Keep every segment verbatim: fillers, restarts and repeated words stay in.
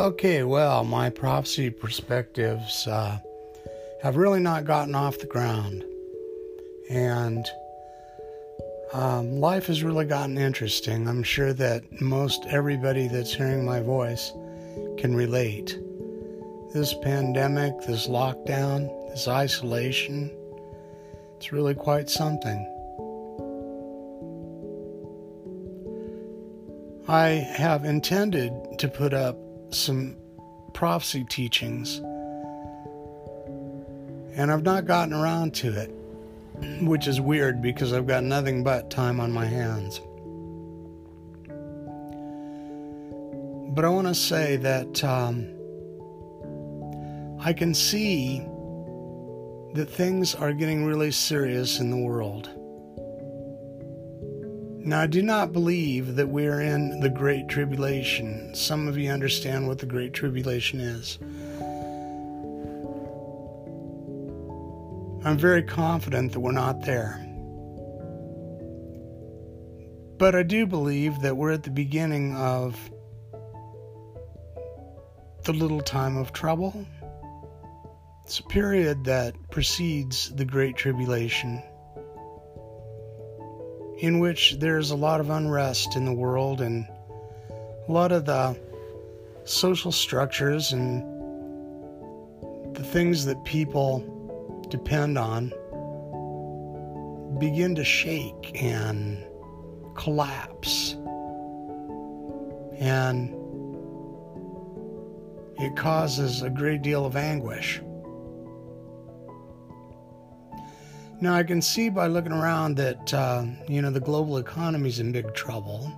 Okay, well, my prophecy perspectives uh, have really not gotten off the ground. And um, life has really gotten interesting. I'm sure that most everybody that's hearing my voice can relate. This pandemic, this lockdown, this isolation, it's really quite something. I have intended to put up some prophecy teachings, and I've not gotten around to it, which is weird because I've got nothing but time on my hands. But I want to say that um, I can see that things are getting really serious in the world. Now, I do not believe that we are in the Great Tribulation. Some of you understand what the Great Tribulation is. I'm very confident that we're not there. But I do believe that we're at the beginning of the little time of trouble. It's a period that precedes the Great Tribulation, in which there's a lot of unrest in the world and a lot of the social structures and the things that people depend on begin to shake and collapse. And it causes a great deal of anguish. Now, I can see by looking around that, uh, you know, the global economy's in big trouble.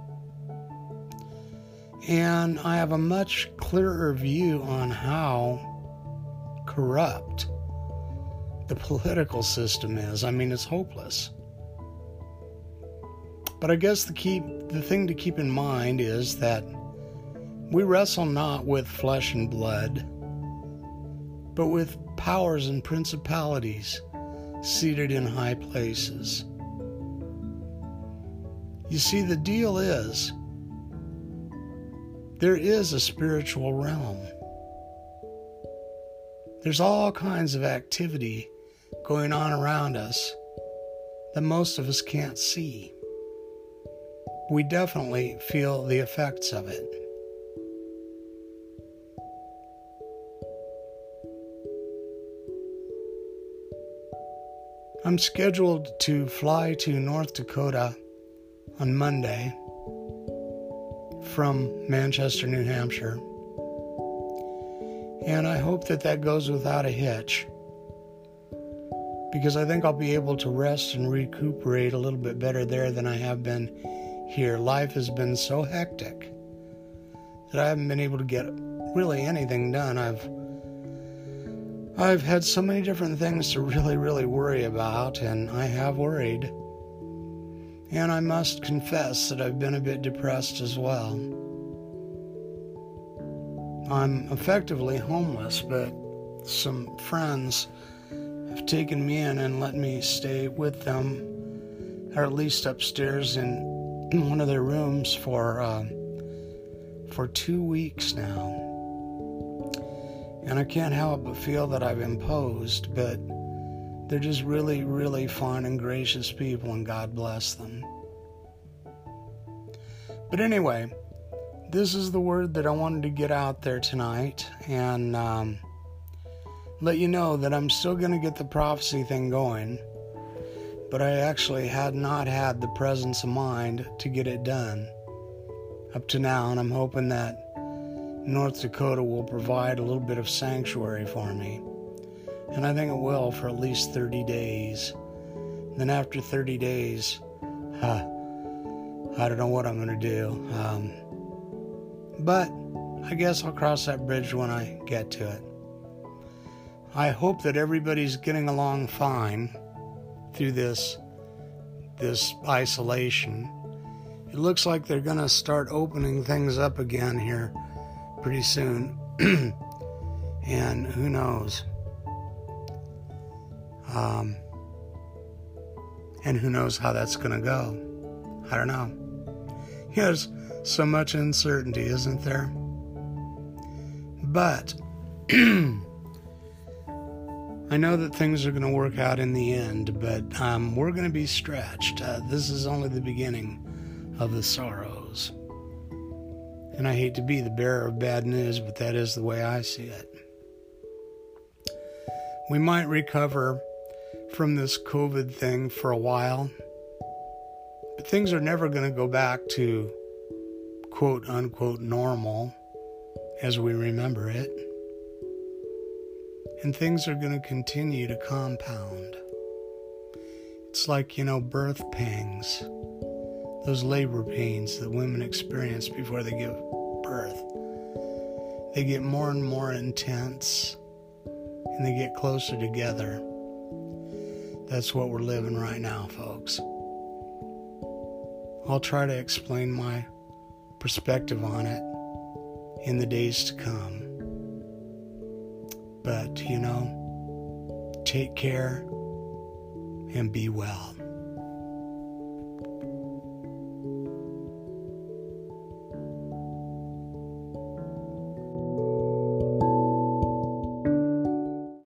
And I have a much clearer view on how corrupt the political system is. I mean, it's hopeless. But I guess the key, the thing to keep in mind is that we wrestle not with flesh and blood, but with powers and principalities seated in high places. You see, the deal is, there is a spiritual realm. There's all kinds of activity going on around us that most of us can't see. We definitely feel the effects of it. I'm scheduled to fly to North Dakota on Monday from Manchester, New Hampshire. And I hope that that goes without a hitch, because I think I'll be able to rest and recuperate a little bit better there than I have been here. Life has been so hectic that I haven't been able to get really anything done. I've I've had so many different things to really, really worry about, and I have worried. And I must confess that I've been a bit depressed as well. I'm effectively homeless, but some friends have taken me in and let me stay with them, or at least upstairs in one of their rooms for, uh, for two weeks now. And I can't help but feel that I've imposed, but they're just really, really fun and gracious people, and God bless them. But anyway, this is the word that I wanted to get out there tonight, and um, let you know that I'm still going to get the prophecy thing going, but I actually had not had the presence of mind to get it done up to now, and I'm hoping that North Dakota will provide a little bit of sanctuary for me. And I think it will for at least thirty days. Then after thirty days, uh, I don't know what I'm going to do. Um, but I guess I'll cross that bridge when I get to it. I hope that everybody's getting along fine through this, this isolation. It looks like they're going to start opening things up again here pretty soon, and who knows, um, and who knows how that's going to go. I don't know. You know, there's so much uncertainty, isn't there? But I know that things are going to work out in the end, but um, we're going to be stretched. Uh, this is only the beginning of the sorrows. And I hate to be the bearer of bad news, but that is the way I see it. We might recover from this COVID thing for a while, but things are never going to go back to quote unquote normal as we remember it. And things are going to continue to compound. It's like, you know, birth pangs, those labor pains that women experience before they give birth. They get more and more intense, and they get closer together. That's what we're living right now, folks. I'll try to explain my perspective on it in the days to come. But, you know, take care and be well.